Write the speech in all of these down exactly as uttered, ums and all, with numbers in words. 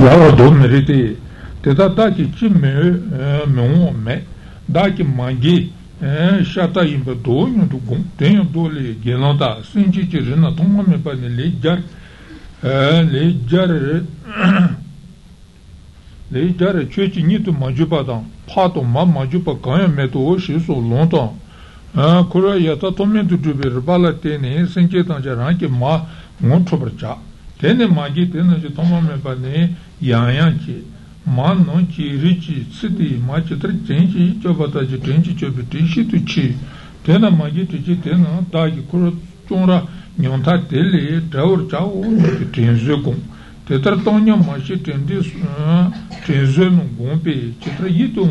Yava don riti, teta daki chi me, me me, daki mangi, shata imba do, yundu gong, ten do le genanda, senji chi rina tonga me pa ne le jar, le jar, le jar che chi nitu majupa dan, pato ma majupa kanya me to o shi so lontan, kura yata tome du dubi ribala tene, senji tanja rangi ma, ngon chupar cha, tene mangi tena chi tonga me pa ne, yang chi, ma non chi, ricci, siti, ma chi, tre tenci, ciobata chi, tenci, ciobitici, tu chi, tena ma chi, tu chi, tena, dagi, kuro, chunra, nyonta, tele, traur, chao, tenzu gong, tetra tonya ma chi, tendi, tenzu non gompe, citra yitu,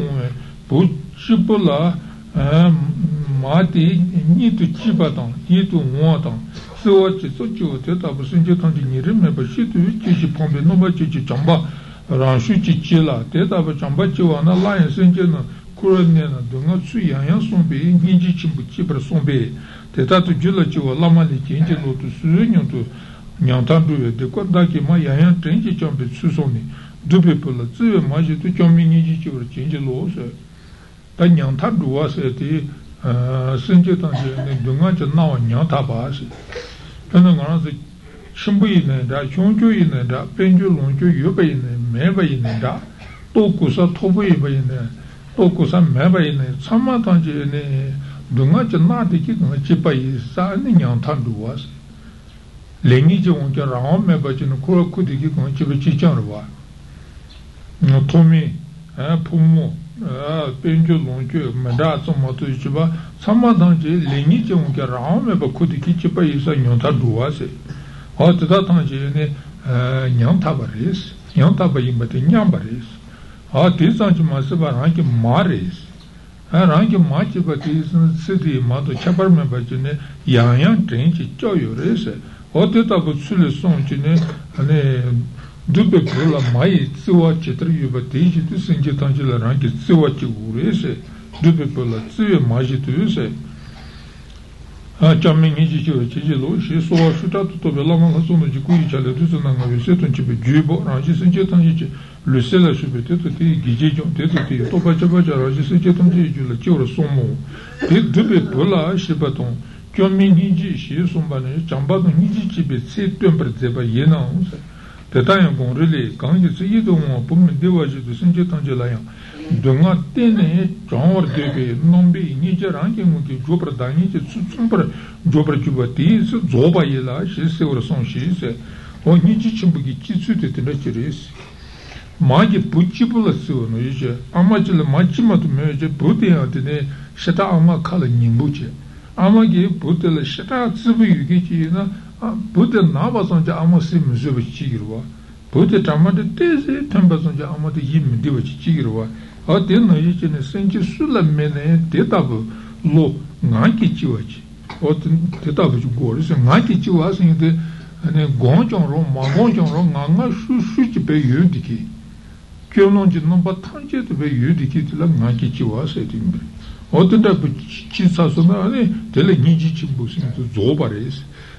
bu, chipula, ma ti, nitu, chipatan, yitu, muatan, so ci so ci o te ta busin je tan ni rim me ba shi tu ci ci pombe no ba ci ci chamba ran shu ci ci la te ta ba chamba ci wa na la yin sen je na kuro ne na do na su yan yan son be ni ji ci bu ci per son be te ta tu ju la ci wa la ma li ci je no tu su ni tu nyan tan du de ko da ki ma yan yan ten ci chamba su so ni du pe pe la zu ma ji tu chom ni ji ci wa ci je lo se ta nyan tan du wa se ti sen je tan je do na ci na wa nyan ta ba se tena ngana se shimbu ine da, chonchu ine da, penchu lonchu yuba ine, meba ine da, toku sa tobu iba ine, toku sa meba ine, tsama tanchi ine, dunga chi nati ki kanga chipa i sa ane nyang tanduwa se. Lengi chi oncha rao meba chi kura kuti ki kanga chipa chichanruwa. Tomi, pumu, penchu lonchu, meda tsama tu chipa, samādāṅ-cī lēngi-cī uṅkya rāṅ-mē-pā khuti-kī cīpa īsā nyāṅ-tā-duwa-sī ā titā-tāṅ-cī nyāṅ-tā-pā-rīs nyāṅ-tā-pā-yīṅ-pā-tī nyāṅ-pā-rīs ā tī-sāṅ-cī mā-sī-pā rāṅ-kī mā-rīs rāṅ-kī mā-cī-pā-tī sīdhī mā-tū chāpar-mē-pā-cī yāṅ-yāṅ-tēṅ-cī chā-yō-rīs ā titā-pā-tsū-lī-sōṅ-cī dupe per la zio magi tu sei a chamini dice che lo si so asciuta tutto bello ma la sono di cui c'è le due non avevo se tu ci gibo oggi se c'è tanto dice lo se la subito tu ti gigi giù te ti to bacia bacia oggi se c'è tanto giù la c'ora sono e dupe per la si baton chamini dice sono bene chambato ni ci be se tu per te va yena te tan con rele quand je suis donc pour me dévoiler de se tanto la ya dunga tene chor debe nombi ni jarange mu ki jopra dani che tsumpra jopra chubati se zoba yela she se orson she se o ni chi chimbugi chi tsute tena cheres magi puchi pula se no je amajle machi matu me je puti atene shata ama kala nimbuche amagi putela shata tsubu yugi chi na putel na bason ja amasi muzubi chigirwa putel tamade teze tambason ja amade yim diwa chigirwa a tena yici ne senci sulla mene tetabu lo ngaki chiwachi o tetabu gori se ngaki chiwasi ne gonjon ro ma gonjon ro nganga shu shu ci be yudiki kyonon ji non batanje de be yudiki la ngaki chiwasi timbre o tetabu chi sasona ne tele niji chibu sin to zobares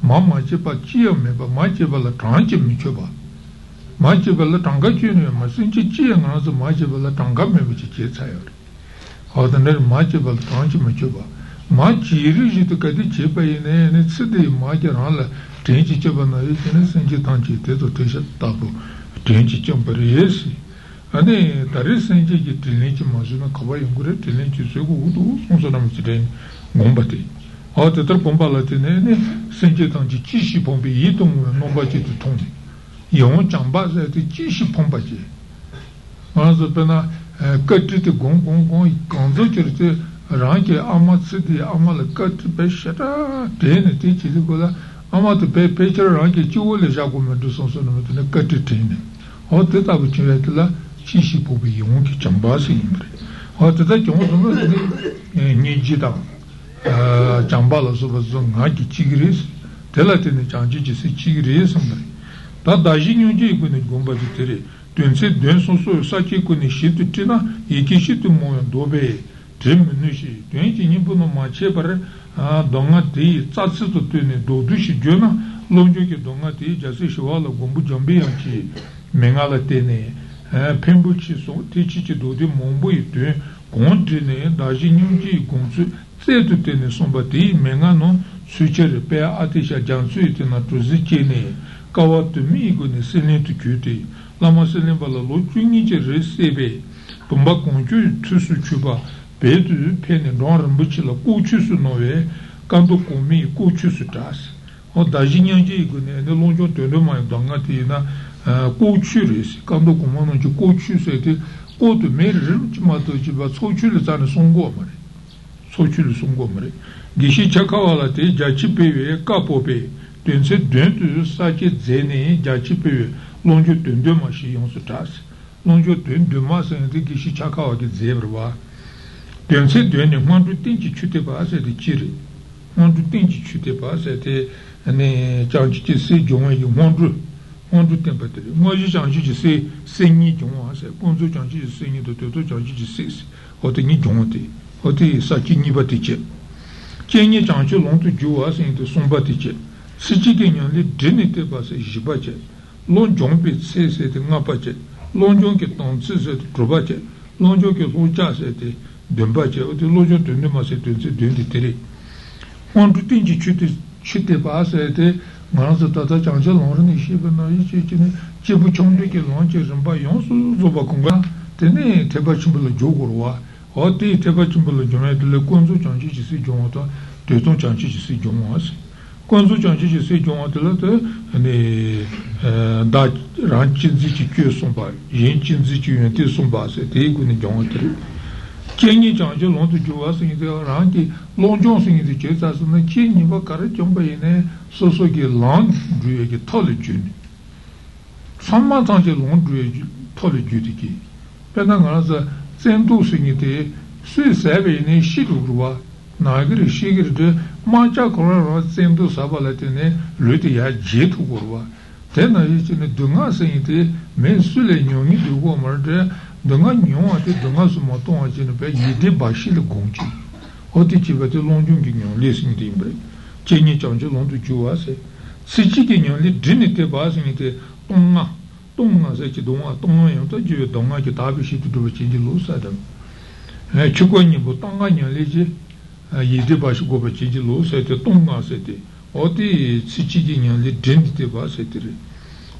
ma ma che pa chiya me pa ma che pa la tranche mi che pa ma che pa la tanga che ne ma sen che chiya ngana se ma che pa la tanga me pa che che tsaya ori haudan nere ma che pa la tranche mi che pa ma chi ri ji tu kati che pa yi ne ne tsidi ma che rana la tenchi che pa na yi che ne sen che tanchi te to te shat tabu tenchi che pa ri ye si ane tari sen che ki tilinchi ma su na kaba yungure tilinchi se ku udu son so nam chideni gomba te ā te tra pōmbā la te nē nē sēnche tāngchi chi shi pōmbī yī tōng wē nōmbā che tu tōng nē yōng chāmbā sē te chi shi pōmbā che ā sō pē nā kātri te gōng gōng gōng kāngzō chir te rāng ke āmā tsī te āmā la kātri pē shatā te nē te chi te kōlā āmā te pē pē chir rāng ke chi wō le shā kō mē tu sōng sō nō mē tu nē kātri te nē o te da bucciretla ci si può più un che ciambasi o te da che uno ne gida ciambala suba zonga che cigris te la te ne ciangi ci si cigris sombre da da jinyu ji con il gomba di tere dunse dunso so sa che con il shit tina e che shit mo dove trim nushi dunji ni buno ma che per donga ti tsatsu tu ne do dushi jona lonjo che donga ti jasi shiwala gombu jambi anchi mengala tene pembu chi so ti chi chi do de mombu itu gondine daji nyunji gonzu tsetu tene sombati mengano suchere pe atisha jansu itu na tuzi chene kawatu mi gone sene tu kyuti lama sene bala lo chungi che resebe pumba konju tusu chuba bedu pene ronrmbu chi la kuchu su nowe kanto komi kuchu su tas o dajinyanji gune ne lonjo tendo ma danga ti na kuchures kando komono ji kuchuse te kodu merim ji ma to ji ba sochule zane songo mare sochule songo mare gishi chakavala te jachi pewe kapope tense dentu sache zene jachi pewe lonjo tendo ma shi yonsu tas lonjo tendo ma sen te gishi chakawa ki zebrwa tense dene mandu tinchi chute ba se de chiri mandu tinchi chute ba se te ne chanchi ti se jonwe yu mandu mandu tempa te mo ji chanchi ti se senyi jonwa se konzo chanchi ti senyi do to chanchi ti se o te ni jonte o te sa chi ni ba ti che chenye chanchi long tu ju wa sen to son ba ti che si chi ke nyan le dene te ba se ji ba che lon jongpe se se te nga pa che lon jong ke ton se se tro ba che lon jong ke ho cha se te den ba che o te lon jong te ne ma se te se den te tere mandu tinchi chute chute passe te manzo tata changje longni shiba no ichi chine chebu chongde ke longje zamba yonsu zoba konga tene teba chumbula jogorwa oti teba chumbula jonet le konzo changje chisi jonto teton changje chisi jonwas konzo changje chisi jonto le ne da ranchi zichi kyo somba yenchi zichi yente somba se te guni jonto Kengi chanchi long tu juwa singi te rangi long jong singi te che sa sinna chi nipa kare chomba ine so so ki long juye ki toli juni. Samma chanchi long juye toli judi ki. Pena ngana sa zendu singi te sui sebe ine shiru gruwa nagiri shigiri te mancha kora ra zendu saba la tene luti ya jetu gruwa. Tena ichi ne dunga singi te men sule nyongi dugo mar te dunga nyonga te dunga suma tonga chene pe yede bashi le gongchi oti chi bate longjungi nyong le singi te imbre chenye chanche long tu juwa se si chi ki nyong le drini te ba singi te tonga tonga se chi donga tonga yong ta jiwe donga ki tabi shi tu tuwa chenji lo sadam chukwa nyingbo tonga nyong le je yede bashi goba chenji lo sate tonga sate oti si chi ki nyong le drini te ba sate re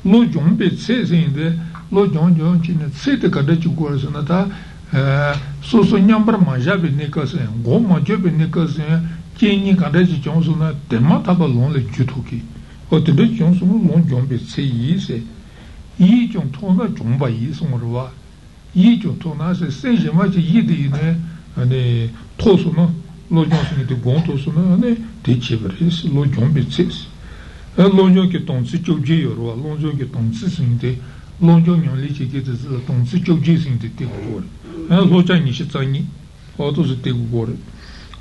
lo jombe tse singi te lo jong jong chi ne tse te kada chi kuwa se na ta so so nyambar ma jabi nika se go ma jabi nika se kenyi kada chi jong su na tema taba long le jutu ki o te de jong su long jong be tse yi se yi jong to na jong ba yi song rwa yi jong to na se se je ma chi yi de yi ne to su na lo jong su ni te gong to su na te che vre se lo jong be tse se lo jong ki tong tse chow je yo rwa lo jong ki tong tse se ni te lonjo nyon li chi ki te zi la tong si chow ji sing te tegu gore lo cha ni shi tsa ni oto zi tegu gore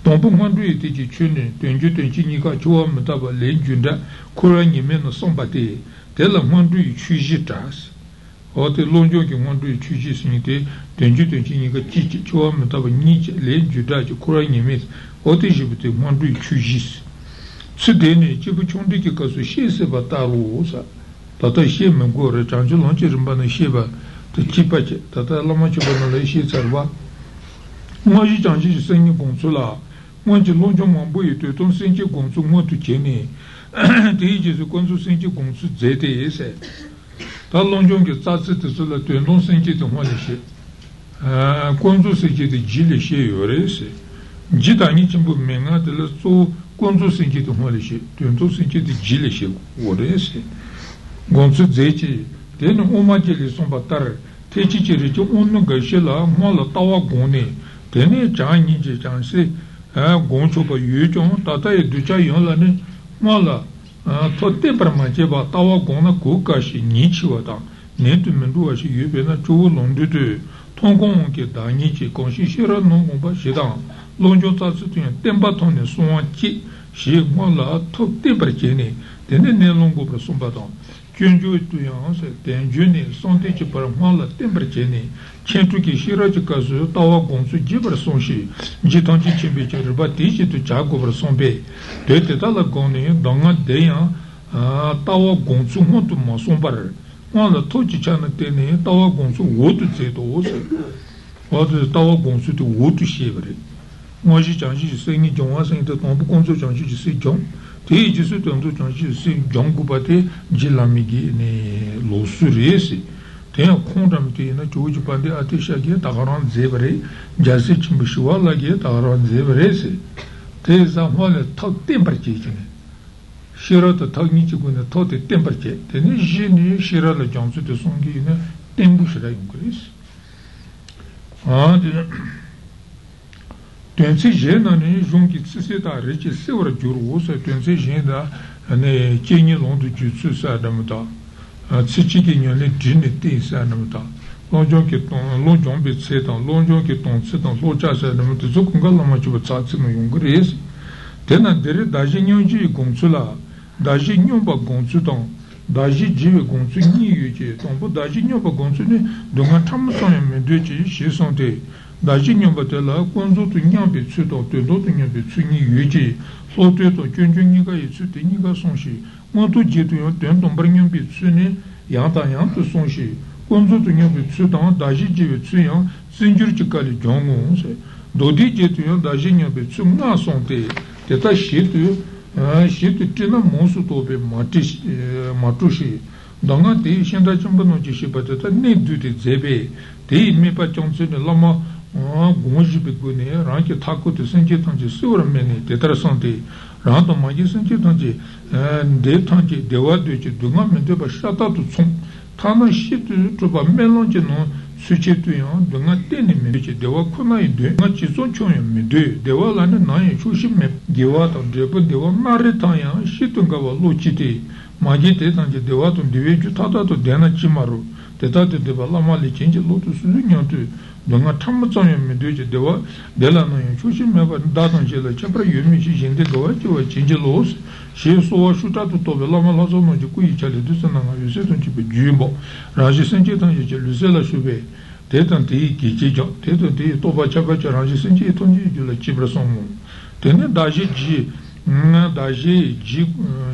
tongpo ngwandu yi te chi chun ni tenju tenji ni ka chuwa mutaba len jun da kura ni me no somba te te la ngwandu yi chu ji tas oto lonjo ki ngwandu yi chu ji sing te tenju tenji ni ka chi chi chuwa mutaba ni chi len jun da chi kura ni me oto ji bute ngwandu yi chu ji si tsu de ne chi bu chondi ki ka su shi se ba taru osa tata xie mengo re chanchi lonchi rinpa na xie ba ta chi pa che, tata lama chi pa na la xie tsarwa nga xie chanchi xie sengi gongsu la nga xie lonchi mambu yi tu tong sengi gongsu nga tu che ne te yi chi su gongsu sengi gongsu ze te ye se ta lonchi ki tsa tsi te su la tu non sengi te nga le xie gongsu sengi te ji le xie yo re se ji tangi chimbo menga te la su gongsu sengi te nga le xie tu non sengi te ji le xie wo re se gongsu zechi, teni oma jeli somba tar, techi chiri chi unu gashi la ma la tawa goni, teni chan niji chan si gongshu pa yu chon, tata e ducha yon la ni ma la tote parma che ba tawa gona ku kashi nichi wata, Te Shira to Tagnichi Guna taught the temperature, then Jenny Shira the Johnson to Songina, Tembushra in Greece. Twenty Jenani, Junki Sisita, Rich, Silver Jurus, Twenty Jenda, and a Kenyan on the Jutsu Sadamata, Tsichikin and a Genity Sadamata, Lonjonkiton, Lonjon Bit Seton, Lonjonkiton, Seton, Locha Sadamata, Zokungala, much of a Tatsin in Greece. Tena dere daji nyonji gongsu la, daji nyonba gongsu tong, daji jiwe gongsu niyu che, tongpo daji nyonba gongsu ni dongan tam sonye mendo che she son te, daji nyonba te la gongsu tu nyambi tsu tong, tendo tu nyambi tsu niyu che, so te to kyonjo niga yi tsu te niga son she, ngontu je tu yon ten tongbar nyambi tsu ni, yang ta yang tu son she, gongsu tu nyambi tsu tong, daji jiwe tsu yang, zinjir chika li jongon se, dodi je tu yon daji nyambi tsu nga son te, teta shitu, shitu tina monsu tobe matushi, danga te shinda chamba nochi shiba teta nendu te zebe, te mipa chonsi ne lama gongshi piku ne, rangi taku te sanchi tanchi sivra meni, tetra santi, rangto mangi sanchi tanchi, de tanchi, dewa dochi, dunga mendeba shatatu tsum, tana shitu truba melonchi non, sucetu yang dengan teni menduce dewa kuna idu dengan cizon chonyo mendu dewa lana naya chushi me dewa tam dewa dewa maritan yang shitunga wa lochite maji te tangi dewa tam dewe ju tata to dena chimaru teta te dewa lama li chenji lotu suzu nyantu dengan tamu chanyo menduce dewa dela naya chushi me wa datan chela chapra yomi shi shende gawa chewa chenji los she sowa shuta to tobe lama laso noji kuyi chale dusa nanga yuse tonchi pe juyimbo raji senche tangi che luse la shube tetan teyi kichi jo tetan teyi toba chapa cha raji senche tonji jula chibra somu tene daji ji daji ji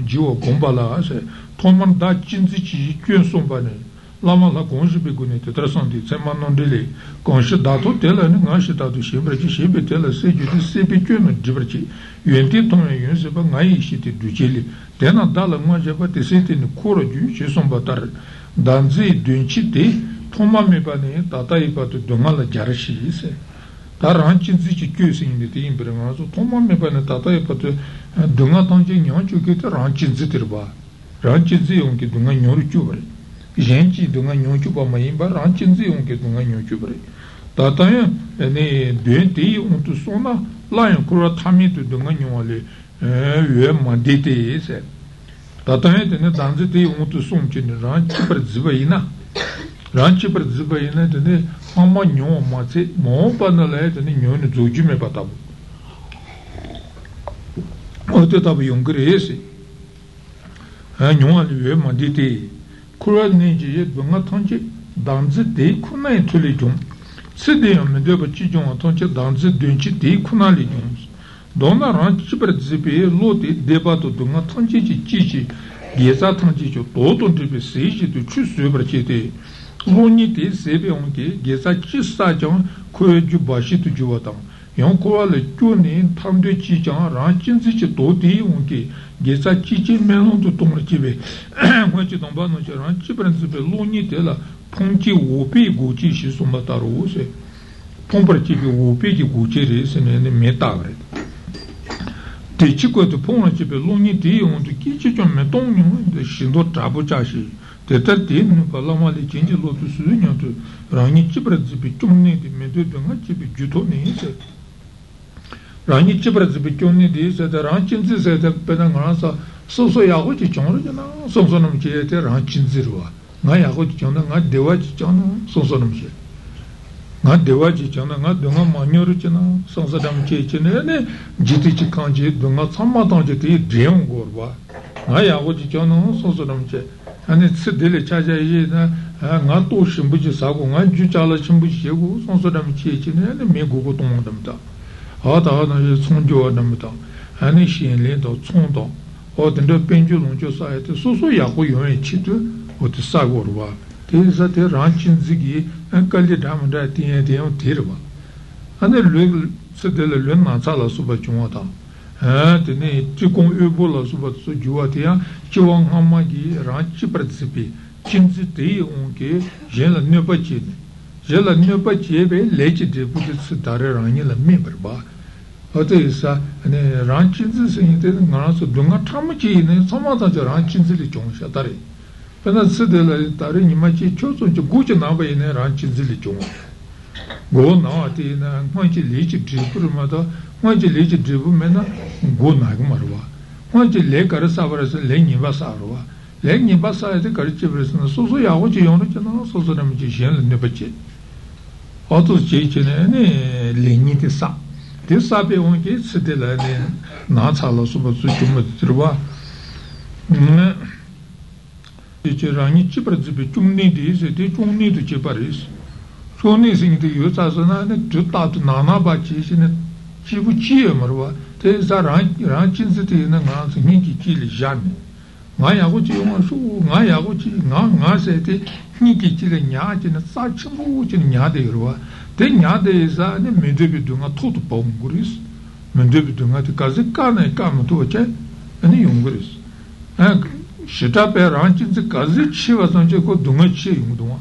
jiwa gomba la ase tonman da chinzi chi kyun somba ne lama la gongshi pe gune tetra santi tseman nondele gongshi dato tela ne ngangshi dato shibra chi shibe tela se ju te sepe kyun jibra chi yuente tome yun seba ngayi ishi te ducheli tena dala nga jeba te sete ni koro ju che somba tar danzi dunchi te toma meba ne tata iba tu dunga la jarashi ise tar hanchin zichi kyo singi te imbre mazo toma meba ne tata iba tu dunga tangche nyancho ke te ranchin zitirba ranchin zi yonke dunga nyoru chubre jenchi dunga nyancho pa mayimba ranchin zi yonke dunga nyancho bre tata yon duen te yontu sona लायन करो थामी तो दंगन्यों वाले ये मंदिते ये से ताताएं तो ने दांजे ते उन तो सोमचे ने रांची पर ज़बाई ना रांची पर ज़बाई ना तो ने हमा न्यों माचे माँपा न लाये तो ने न्यों ने जोजी में बताओ और तो तब यंगरे ये से न्यों वाले ये मंदिते कुरान ने जी ये दंगा थांचे दांजे ते कुना ये थोले जों Siddhiyam medeba chijong atonche danzi dunchi dee kunali jungs. Dona ranchi chibra dzibye loti debato dunga tanchi chi chi chi gyesa tanchi chi dodon tibi seji tu chu subra chi te. Loni te sebe onke gyesa chi sa jang kuya ju bashi tu juwa tang. Yang kuwa le ju ni tamde chi jang ranchin zi chi dodi onke gyesa chi chi melon tu tomra chibe. Kwa chi tamba no chi ranchi chibra dzibye loni te la pongchi wopi gochi shi sumba taro se pongpa chibi wopi ki gochi re se ne me tagre te chikwa te pongla chibi longi te yon tu ki chichon me tong yon de shindo trapo chashi te tar te nipa lama li chenji lotu suzu nyan tu rangi chibra zibi chomne de me do dunga chibi juto ne se rangi chibra zibi chomne de se te ranchinzi se te peda ngana sa soso yago chi chonro jana soso nam che te ranchinzi rwa nga yako chichana nga dewa chichana sonsaram che nga dewa chichana nga dunga manyoru chena sonsaram che chene jiti chikan che dunga sammatan che te dreyong gorba nga yako chichana sonsaram che ane tsi dele chacha ye nga to shimbuchi sago nga ju chala shimbuchi yego sonsaram che chene me gogo tonga damta hata hata ye tsongjowa damta ane shenle da tsongda o dende penju longjo saayate soso yako yoye chitu oti sagorwa te sa te ranchin zigi kalli dhamda tiye tiye tirwa ane lue sedele lue nansa la suba chungwa ta tene tikong ubo la suba su juwa tiya chiwa ngama gi ranchi pratisipi chinsi tiye onke jen la nyopa chiye jen la nyopa chiye be lechi deputi sidare rangi la mimbarba oti sa ranchin zisi te ngana su dunga thamu chiye samata cha ranchin zili chungsha tari pena sidele tari nima chi choso chi guchi naba ina ranchi zili chunga go nawa ti ina nganchi lechi dripur mada nganchi lechi dripur mena go naga marwa nganchi le kari sabarasa le nima sarwa le nima sarayate kari chibarasana soso yago chi yonu chi na soso nami chi shenla nipa chi atos chi chi ne le nyi ti sa ti sa pe onki sidele na chala suba su chumma tirwa rāñi chīpa rādzipi chūngni dīsi, tī chūngni tu chīpa rīsi. Chūngni sīngi tī yu sāsa nā, tū tātu nānā bā chīsi, chīpu chīya marwa, tī sā rāñi sī tī nā ngā sī ngī kī chīli jāni. Ngā yāgu chī yunga shū, ngā yāgu chī, ngā ngā sē tī ngī kī chīli ñā chī nā sā chīmū chī ñā dē yuwa. Tī ñā dē sā nā mēndēpi dūngā tūtu pā ungu rīsi, mēndēpi dūngā tī kāsi kā nā kā mū tū chē, nā yungu rīsi. Shita pe rāñcīnsi kāzi chīva sāñcī kō dūngā chī yung dūngā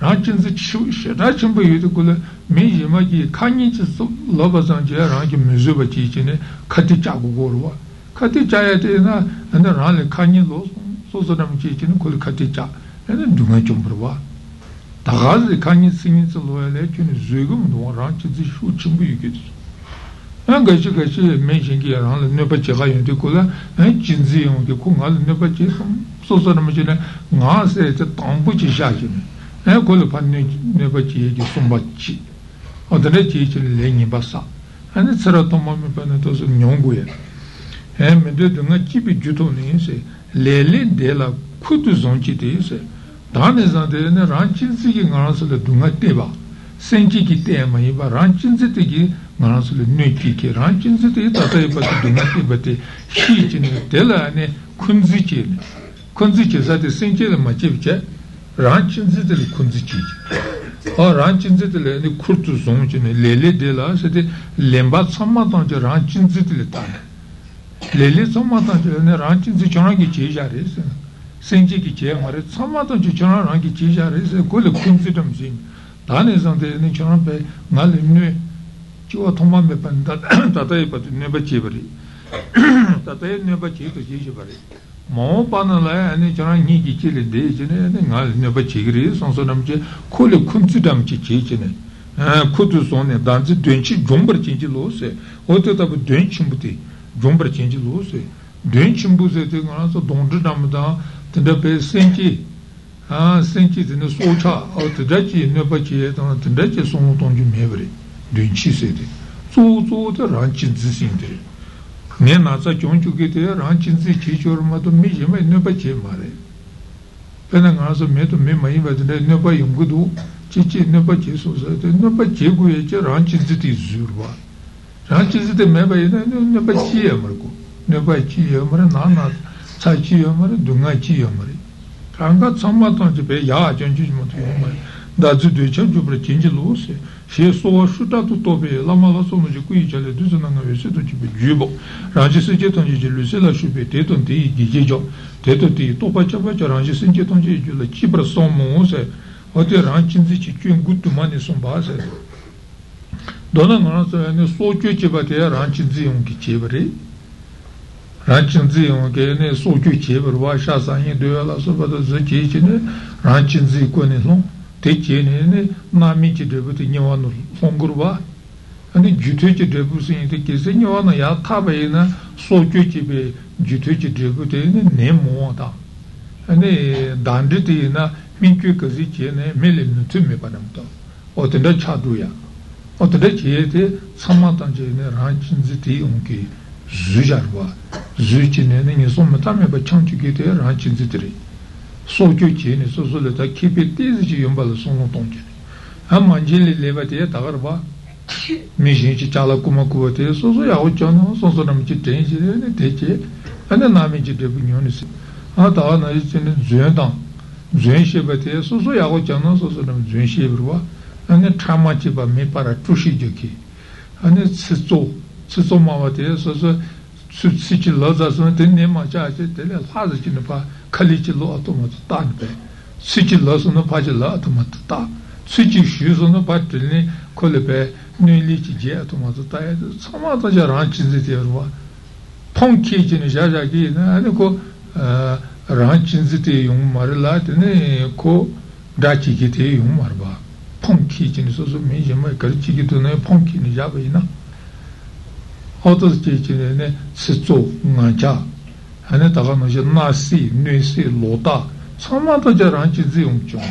rāñcīnsi shita chīmba yudu kōla mē yīmā kī kāññīnsi lāpa sāñcī rāñcī mīzūpa chī chī nē kāti chāgu kōrwa kāti chāyā tē nā rāñcī kāññī lō sōsarāma chī chī nē kōla kāti chā nē dūngā chīmbarwa dāgāzi kāññīnsi ngīnsi lōyā lē chūni zūgum dūngā rāñcīnsi shū chīmba yukitis gachi gachi men shingi yarang la nipa chi kha yundi kula jinzi yungi ku nga la nipa chi sosarama chi na nga se te tangpo chi sha chi na kula pa nipa chi yegi sumba chi adana chi chi le nipa sa ane tsara toma mi pa na tosu nyongu ya mendo dunga chi pi juto ni yisi le le de la kutu zonchi te yisi dhani zante na ranchinsi ki nga rasa la dunga teba senchi ki tema yiba ranchinsi te ki ngana suli nui ki ki ranchin si te tata iba te dunga ki iba te shi chi ne tela ne kunzi chi ne kunzi chi sa te sen chi le ma chi viche ranchin si te le kunzi chi chi o ranchin si te le ne kurtu zon chi ne lele de la se te lemba samma tan chi ranchin si te le ta ne lele samma tan chi ne ranchin si chona ki chi ja re se sen chi ki chi ma re samma tan chi chona rang ki chi ja re se ko le kunzi tam si ta ne san te ne chona pe nga le nui chiwa thoma me pan tatayi pati neba chi bari tatayi neba chi to chi chi bari mao pana laya ane chana nyi ki chi li dee chi ne nga neba chi giri sanso nam chi ko le kunzi dam chi chi chi ne kutu son ne danzi duenchi jombar chi chi lo se ote tabi duenchi mbuti jombar chi chi lo se duenchi mbu se te gana so dondri dam da tanda pe senchi senchi tanda socha o tanda chi neba chi tanda chi sono tonji me bari dunchi sede zu zu de ranchin zisindre ne naza jonju ge de ranchin zi chi jorma do mi yeme ne ba che mare pena ngazo me to me mai ba de ne ba yungu do chi chi ne ba che so se de ne ba che gu ye che ranchin zi ti zurwa ranchin zi de me ba ye ne ba chi ye mar ko ne ba chi ye mar na na cha chi ye mar dunga chi ye mar kanga chamma ton je be ya jonju mo to ye mar da zu de che ju bre chin ji lo se she sowa shuta tu tobe lama la sonu je kuyi chale duzi nanga wese tu chibi jubo ranji sinche tonji je luse la shubi teton te i gije jo teton te i topa chapa cha ranji sinche tonji je la chibra son mo se ote ranji nzi chi chuen gutu mani son ba se dona ngana so yane so kyo chiba te ya ranji nzi yonki chibri ranji nzi yonki yane so kyo chibri wa sha sanyi doya la so bata zi chi chi ne ranji nzi kone son te che ne nami che drebu te nyewa no songurwa ane jutho che drebu singi te kese nyewa no ya tabayi na sokyo che be jutho che drebu te ne ne mowa ta ane dandri te na Minkyu kazi che ne melim no tumi paramto. Otenda chaduya. Otenda che te samatan che ne ranchin ziti unki zujarwa. Zuchine ne ne sommatame ba chanchu ke te ranchin zitri. Sokyo che ne sozole ta kipetiz ji yombala songo tonje. Amanjili levate tagarwa. Mijinchi chala kumakuate sozoya ochano sozonam che tenji ne teche. Ana nami che de bunyonisi. Ata na isine zuendan. Zenshibate, so so yago channel, so so Zenshibua, and a Tramachiba me para Tushijiki, and a Sitso, Sitso Mavate, so so Sichilazas, and then Nemacha, tell us Hazachinopa, Kalichilo automatanbe, Sichilas on the Pajala automata, Sichi shoes on the Patrini, Colibe, Nilichi automata, some other ranches in the Yerwa, Ponki in Jajagi, and I go. Rancinzite yung marilat ne ko dachi kite yung marba ponki chini soso me jema karchi kito ne ponki ni jabai na otos chini ne sitso ngacha ane taga no je nasi nuisi lota samata ja rancinzi yung chong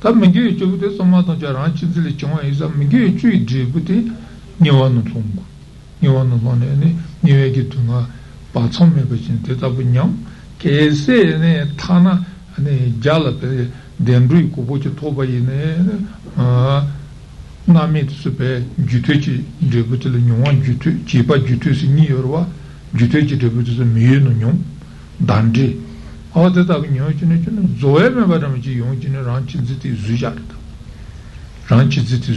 tab mingi chu bute samata ja rancinzi li chong isa mingi chu idri bute niwa no songo niwa no sone ne niwe kito nga pa tsome bachin te tabu nyam che se ne tana ne jala pe dendri kubochi tobai ne namit supe jutechi debutele nyon jutu chipa jutu siniorwa jutechi debutele meyeno nyon dandi ode da nyochine chune zoe me badamchi yonchine ranchi ziti zujarta ranchi ziti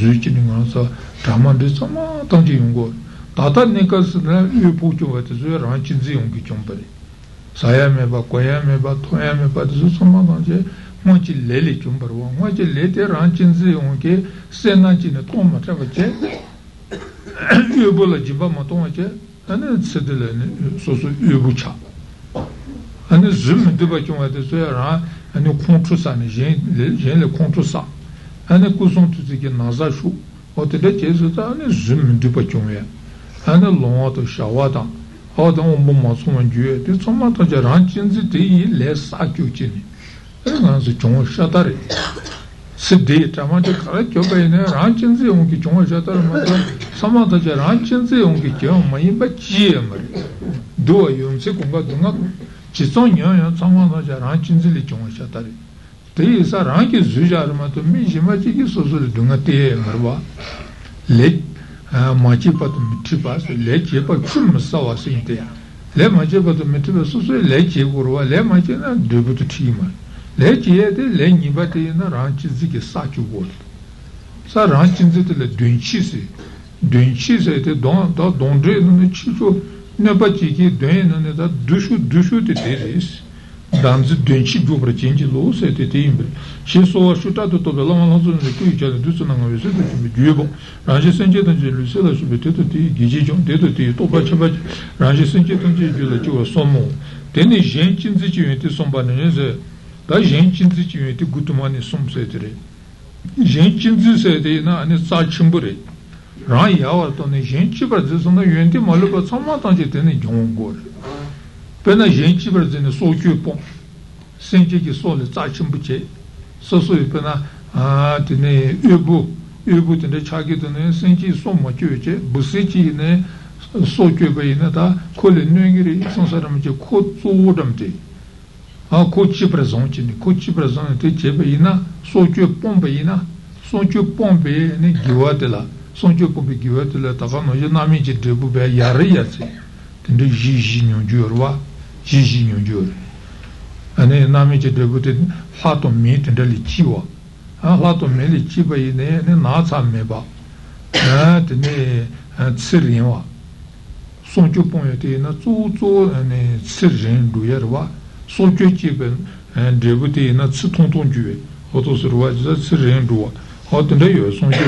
zuchine ngonsa tamande sama tanji yongo tata nekas na yupuchu wate zoe ranchi ziyongi chompare saya meba, koya meba, toya meba, disu soma danje, mochi leli chumbarwa, mochi lete ranchinzi yonke, senanchi ne toma chaka che, yubu la jiba ma toma che, ane tsedele ne sosu yubu cha. Ane zim duba chunga disu ya ra, ane kontru sa ne, jen le kontru sa. Ane kuson tuzi ke naza shu, ote de che suta ane zim duba chunga, ane longa to shawata. Oda un buon massimo giù, ti sono matto già rancinzi di le sacchiucini. E non si ciò sciatare. Se di tramante carecchio bene, rancinzi un chi ciò sciatare, ma sono già rancinzi un chi ciò, ma in bacie. Due, io non si conga dunga, ci sono io, sono già rancinzi li ciò sciatare. Ti sarà anche zugiare, ma tu mi ci metti che sono dunga te, ma le. Majipa to mitripa, le jepa chum sawa sinte. Le majipa to mitripa susu le jegurwa, le majina dubutu tima. Le jede le nibate na ranchizi ke sachu bol. Sa ranchizi te le dunchisi. Dunchisi te don da dondre no chicho ne bachi ke den no da dushu dushu te deris. Danzi dunchi gobra chinji lo se te timbre. She saw shutato to the long house in the two each other, do some of his dubo. Range Sanchez and Lucilla should be titty, Gijon, titty, Topachimaj, Range Sanchez and Gilachi or Somo. Then the Gentian situation is some bananese. The Gentian situation is good to money some satire. Gentian society and it's such chimburi. Ran Yawat on the Gentian, but there's on the Yenti Maluka, somewhat on the Tenny John Gore. Pena gente brasileira só o que põe, sente que só ele está chumbuche, só só ele pena ah tem ubu ubu tem de chá que tem sente só machuche, buscite né só o que vai né tá colhe nenhum isso será muito coto damte, ah cote presente né cote presente tem vai né só o que põe vai né só o que põe né guiado lá só o que põe guiado lá tá falando já na mente de ubu é yaria se tem de jijinho diorwa jijinho diore ane nami che debute hato me tende li chiwa ha hato me li chiba ine ne na sa me ba ha tene tsirinwa sonju ponyo te na zu zu ne tsirin duerwa sonju chiben debute na tsitonton jue oto surwa za tsirin duwa ha tende yo sonju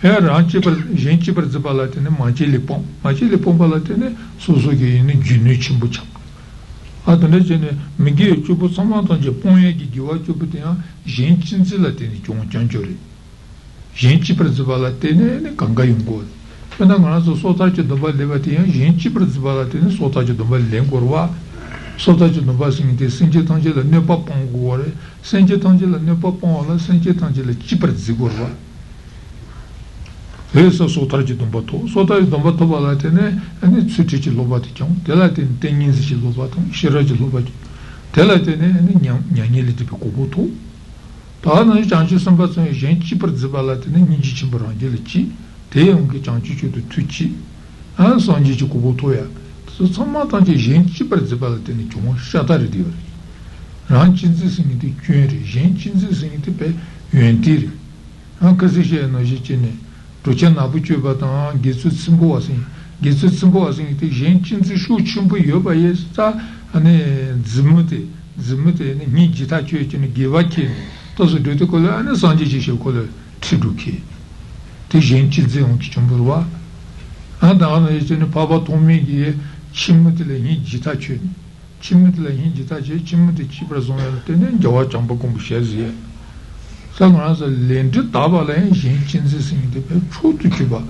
era anche per gente per zabalatene manjeli pom manjeli pom balatene suzuki ne jinichi bucha adane jene migi chubu samanto je ponye gi giwa chubu tena gente zilatene chonchonjori gente per zabalatene ne kanga yungo nda ngana so sotaje dobal levatene gente per zabalatene sotaje dobal lengorwa Sotaci non va simite, senje tangela ne pa pangore, senje tangela ne pa pangola, senje tangela ci prezzi gorva. Essa sotaci non va to, sotaci non va to valatene, e ne tsutici lobati chiam, telaten tenisi lobatum, shiraci lobati, telatene e ne nyanili di picobuto. Tana janci sambatson e gente prezzi valatene, ninji ci brangelici, te anche janci ci tu tuci, a sanji ci cubutoia. Sommantante gente per ziballate ne chum shatare diyor. Ranchinzi siniti kyeri, genchinzi siniti pe yuentiri. Anche se c'è no jicine, tucen abucu batan gesu simboasin. Gesu simboasin te genchinzi shuchum bu yoba yesta ane zmuti, zmuti ne nijita checine gevaki. Tozu dötü kola ane sanji çişe kola tiruki. Te genchinzi onki chumburwa. Anda ana jicine papa tomi giye Chimutile in Jitachi, Chimutile in Jitachi, Chimuti Chibrasonel, then Jawa Chambakumbushazia. Sangrasa lended Tavala and Jenkins in the Petro to Cuba.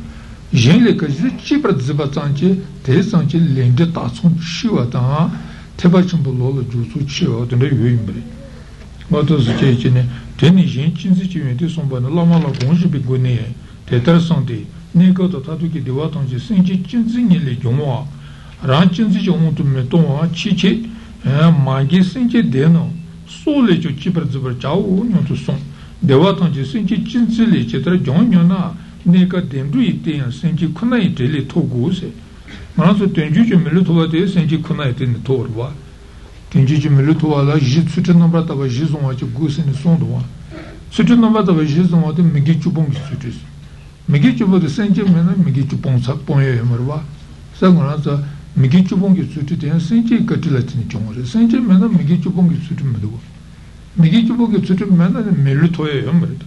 Jenlika Chibra Zibatanchi, Tesanchi lended Tatsun Chiwata, Tebachimbulo, Jusu Chiwa, the Wimbri. What was the Chechene? Ten Jenkins, Chimetisomba, Lama Lagonji Bigone, Tetra Sante, Nico Tatuki Diwatanji, Senchi Chinzinili Jomoa. Ranchinzi junto meton a chichi, mangi senti deno, sole ci ci per zbracau non tu son. Devatan ci senti cinzili ci tra jonyona, nega dendu ite senti kunai dele toguse. Manaso tenju ci meluto de senti kunai dele torwa. Tenju ci meluto ala jitsu ci nombrata va jizon a ci gusene sondwa. Sutu nombrata va jizon a de migi chubong sutus. Migi chubo de senti mena migi chubong sa ponye merwa. Sangonasa Migi Chubongi Suti ten Senji Katilatin Chongre, Senji Mena Migi Chubongi Suti Medu. Migi Chubongi Suti Mena Melutoe Yomred,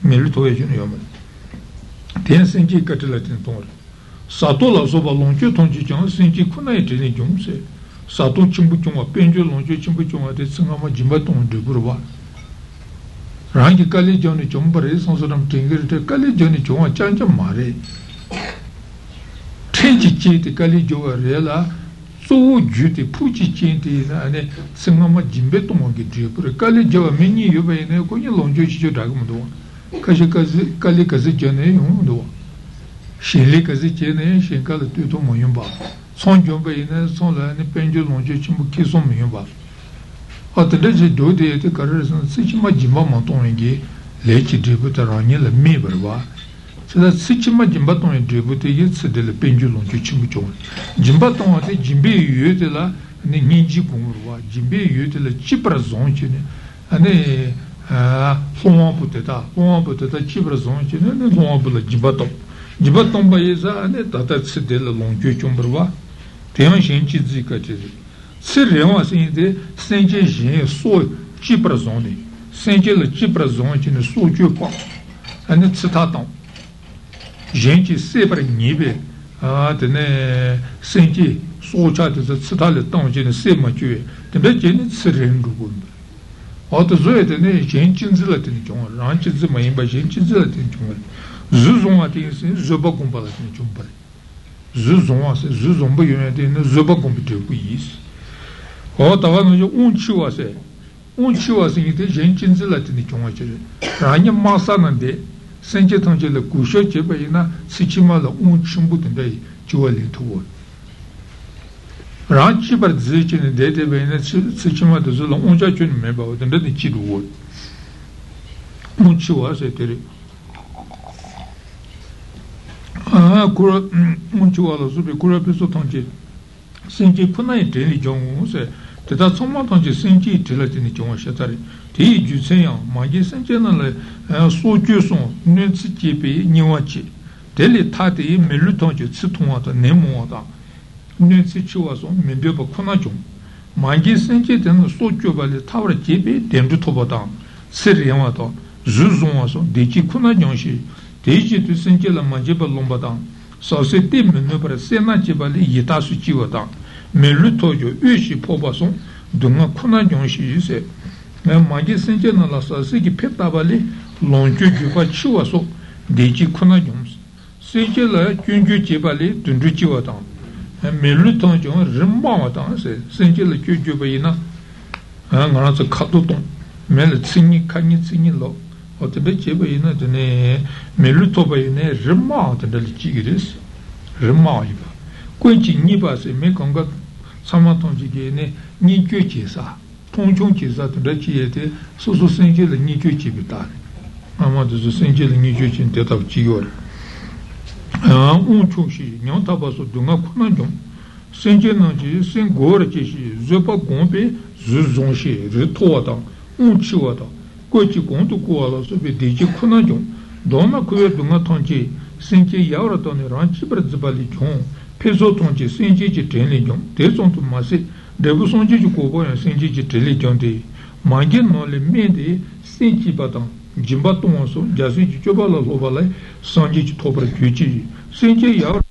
Melutoe Yomred. Ten Senji Katilatin Tongre. Sato la Soba Lonche Tonji Chong, Senji Kunae Tini Jomse. Sato Chimbu Chonga, Penjo Lonche Chimbu Chonga, De Sangama Jimba Tong de Gurva. Rangi Kali Joni Chombare, Sansaram Tingirte, Kali Joni Chonga, Chanja Mare. Chichiti Kali Jovarela, so giuti, pucci cinti, Sangama Jimbetumogi Jipur, Kali Java Mini Yuvene, Kuni Longici Dagmudo, Kashikazi, Kali Kazicene, Umudo, Shili Kazicene, Shinkala Tuto Moyumba, Son Jombaine, Son Lani Pendulon Jimuki Somyumba. Attendez due di Karasan, Sichima Jimba Montongi, Leci Jibutarani, la Miberva. Sida sichima jimbaton e dributi yitsi dele penjulon ki chimbuchon. Jimbaton ate jimbe yuete la ne ninji kumurwa, jimbe yuete la chibra zonchi ne, ane soan puteta, soan puteta chibra zonchi ne, ane soan pula jimbaton. Jimbaton ba yeza ane tata tsi dele longyo chumburwa, teyan shenchi zika chizi. Si rewa sende senje jen so chibra zoni, senje la chibra zonchi ne so kyo pa, ane tsitatan. Gente sempre nibe, ah, tene senti sochate da tale tangene sema que, tene gente serendo gunda. Outro zoe tene gente zilatene chon, ranche zimai ba gente zilatene chon. Zuzon atin sin zoba combalatene chon pare. Zuzon ase zuzon ba yonete ne zoba combateu is. Outro va no um tio ase, um tio ase inte gente zilatene chon achere. Ranya massa nande Senje Tangje la Gusho Jebayina, Sichima la Un Chimbutendai, Juali Tuo. Ranchi per Zichin Dedebaina, Sichima de Zula, Unja Jun Meba, and then the Chidu. Unchua said, Ah, Kura Unchua la Subi Kura Piso Tangje. Senji Punai Teli Jong said, Tata Soma Tangje Senji Tilatini Jong Shatari. Ti ju senyang, mangi senje na la so ju son, nuen tsi jepe niwa che. Deli tate ye me luton je tsi tongwa ta, ne mwa ta. Nuen tsi chiwa son, me beba kuna chung. Mangi senje tena so ju ba le tawra jepe dendu toba ta. Sir yewa ta, zu zonwa son, deji kuna jang she. Deji tu senje la mangi ba lomba ta. Sao se te me nubra sena jeba le yita su chiwa ta. Me luton je ue shi poba son, dunga kuna jang she yu se. Mangi senje na la sasi ki petaba li longju juba chiwa so deji kuna jums. Senje la junju jeba li dunju chiwa tang. Melu tong chong rimba tang se, senji le kyu kyu bayi na, ngana se kato tong, melu tsingi kanyi tsingi lo, otebe che bayi na tene, melu to bayi ne rimba tanda li chigiris, rimba iba. Kwe chi nipa se, me konga sama tong chigi ne, ni kyu chi sa, tong chong chi sa tanda chi ete, so so senji le ni kyu chi bitari. Amado so senji le ni kyu chi nte tabu chigiwari. Un chokshi, nyan tabaso dunga kuna jom, senje nanji, sen gore cheshi, zepa gombe, ze zonshi, re towa tang, un chiwa tang, kochi gongdu kuwa la sobe deji kuna jom, doma kuwe dunga tangji, senje yawra tani ranchi bar zibali jom, peso tangji senje je tenli jom, te zontu masi, debu sonje je kobo yan senje je tenli jom deyi, mangi nole mende senji batang, jimba tonso jasu ji choba la loba la sanje ji topra kyuchi senje yaw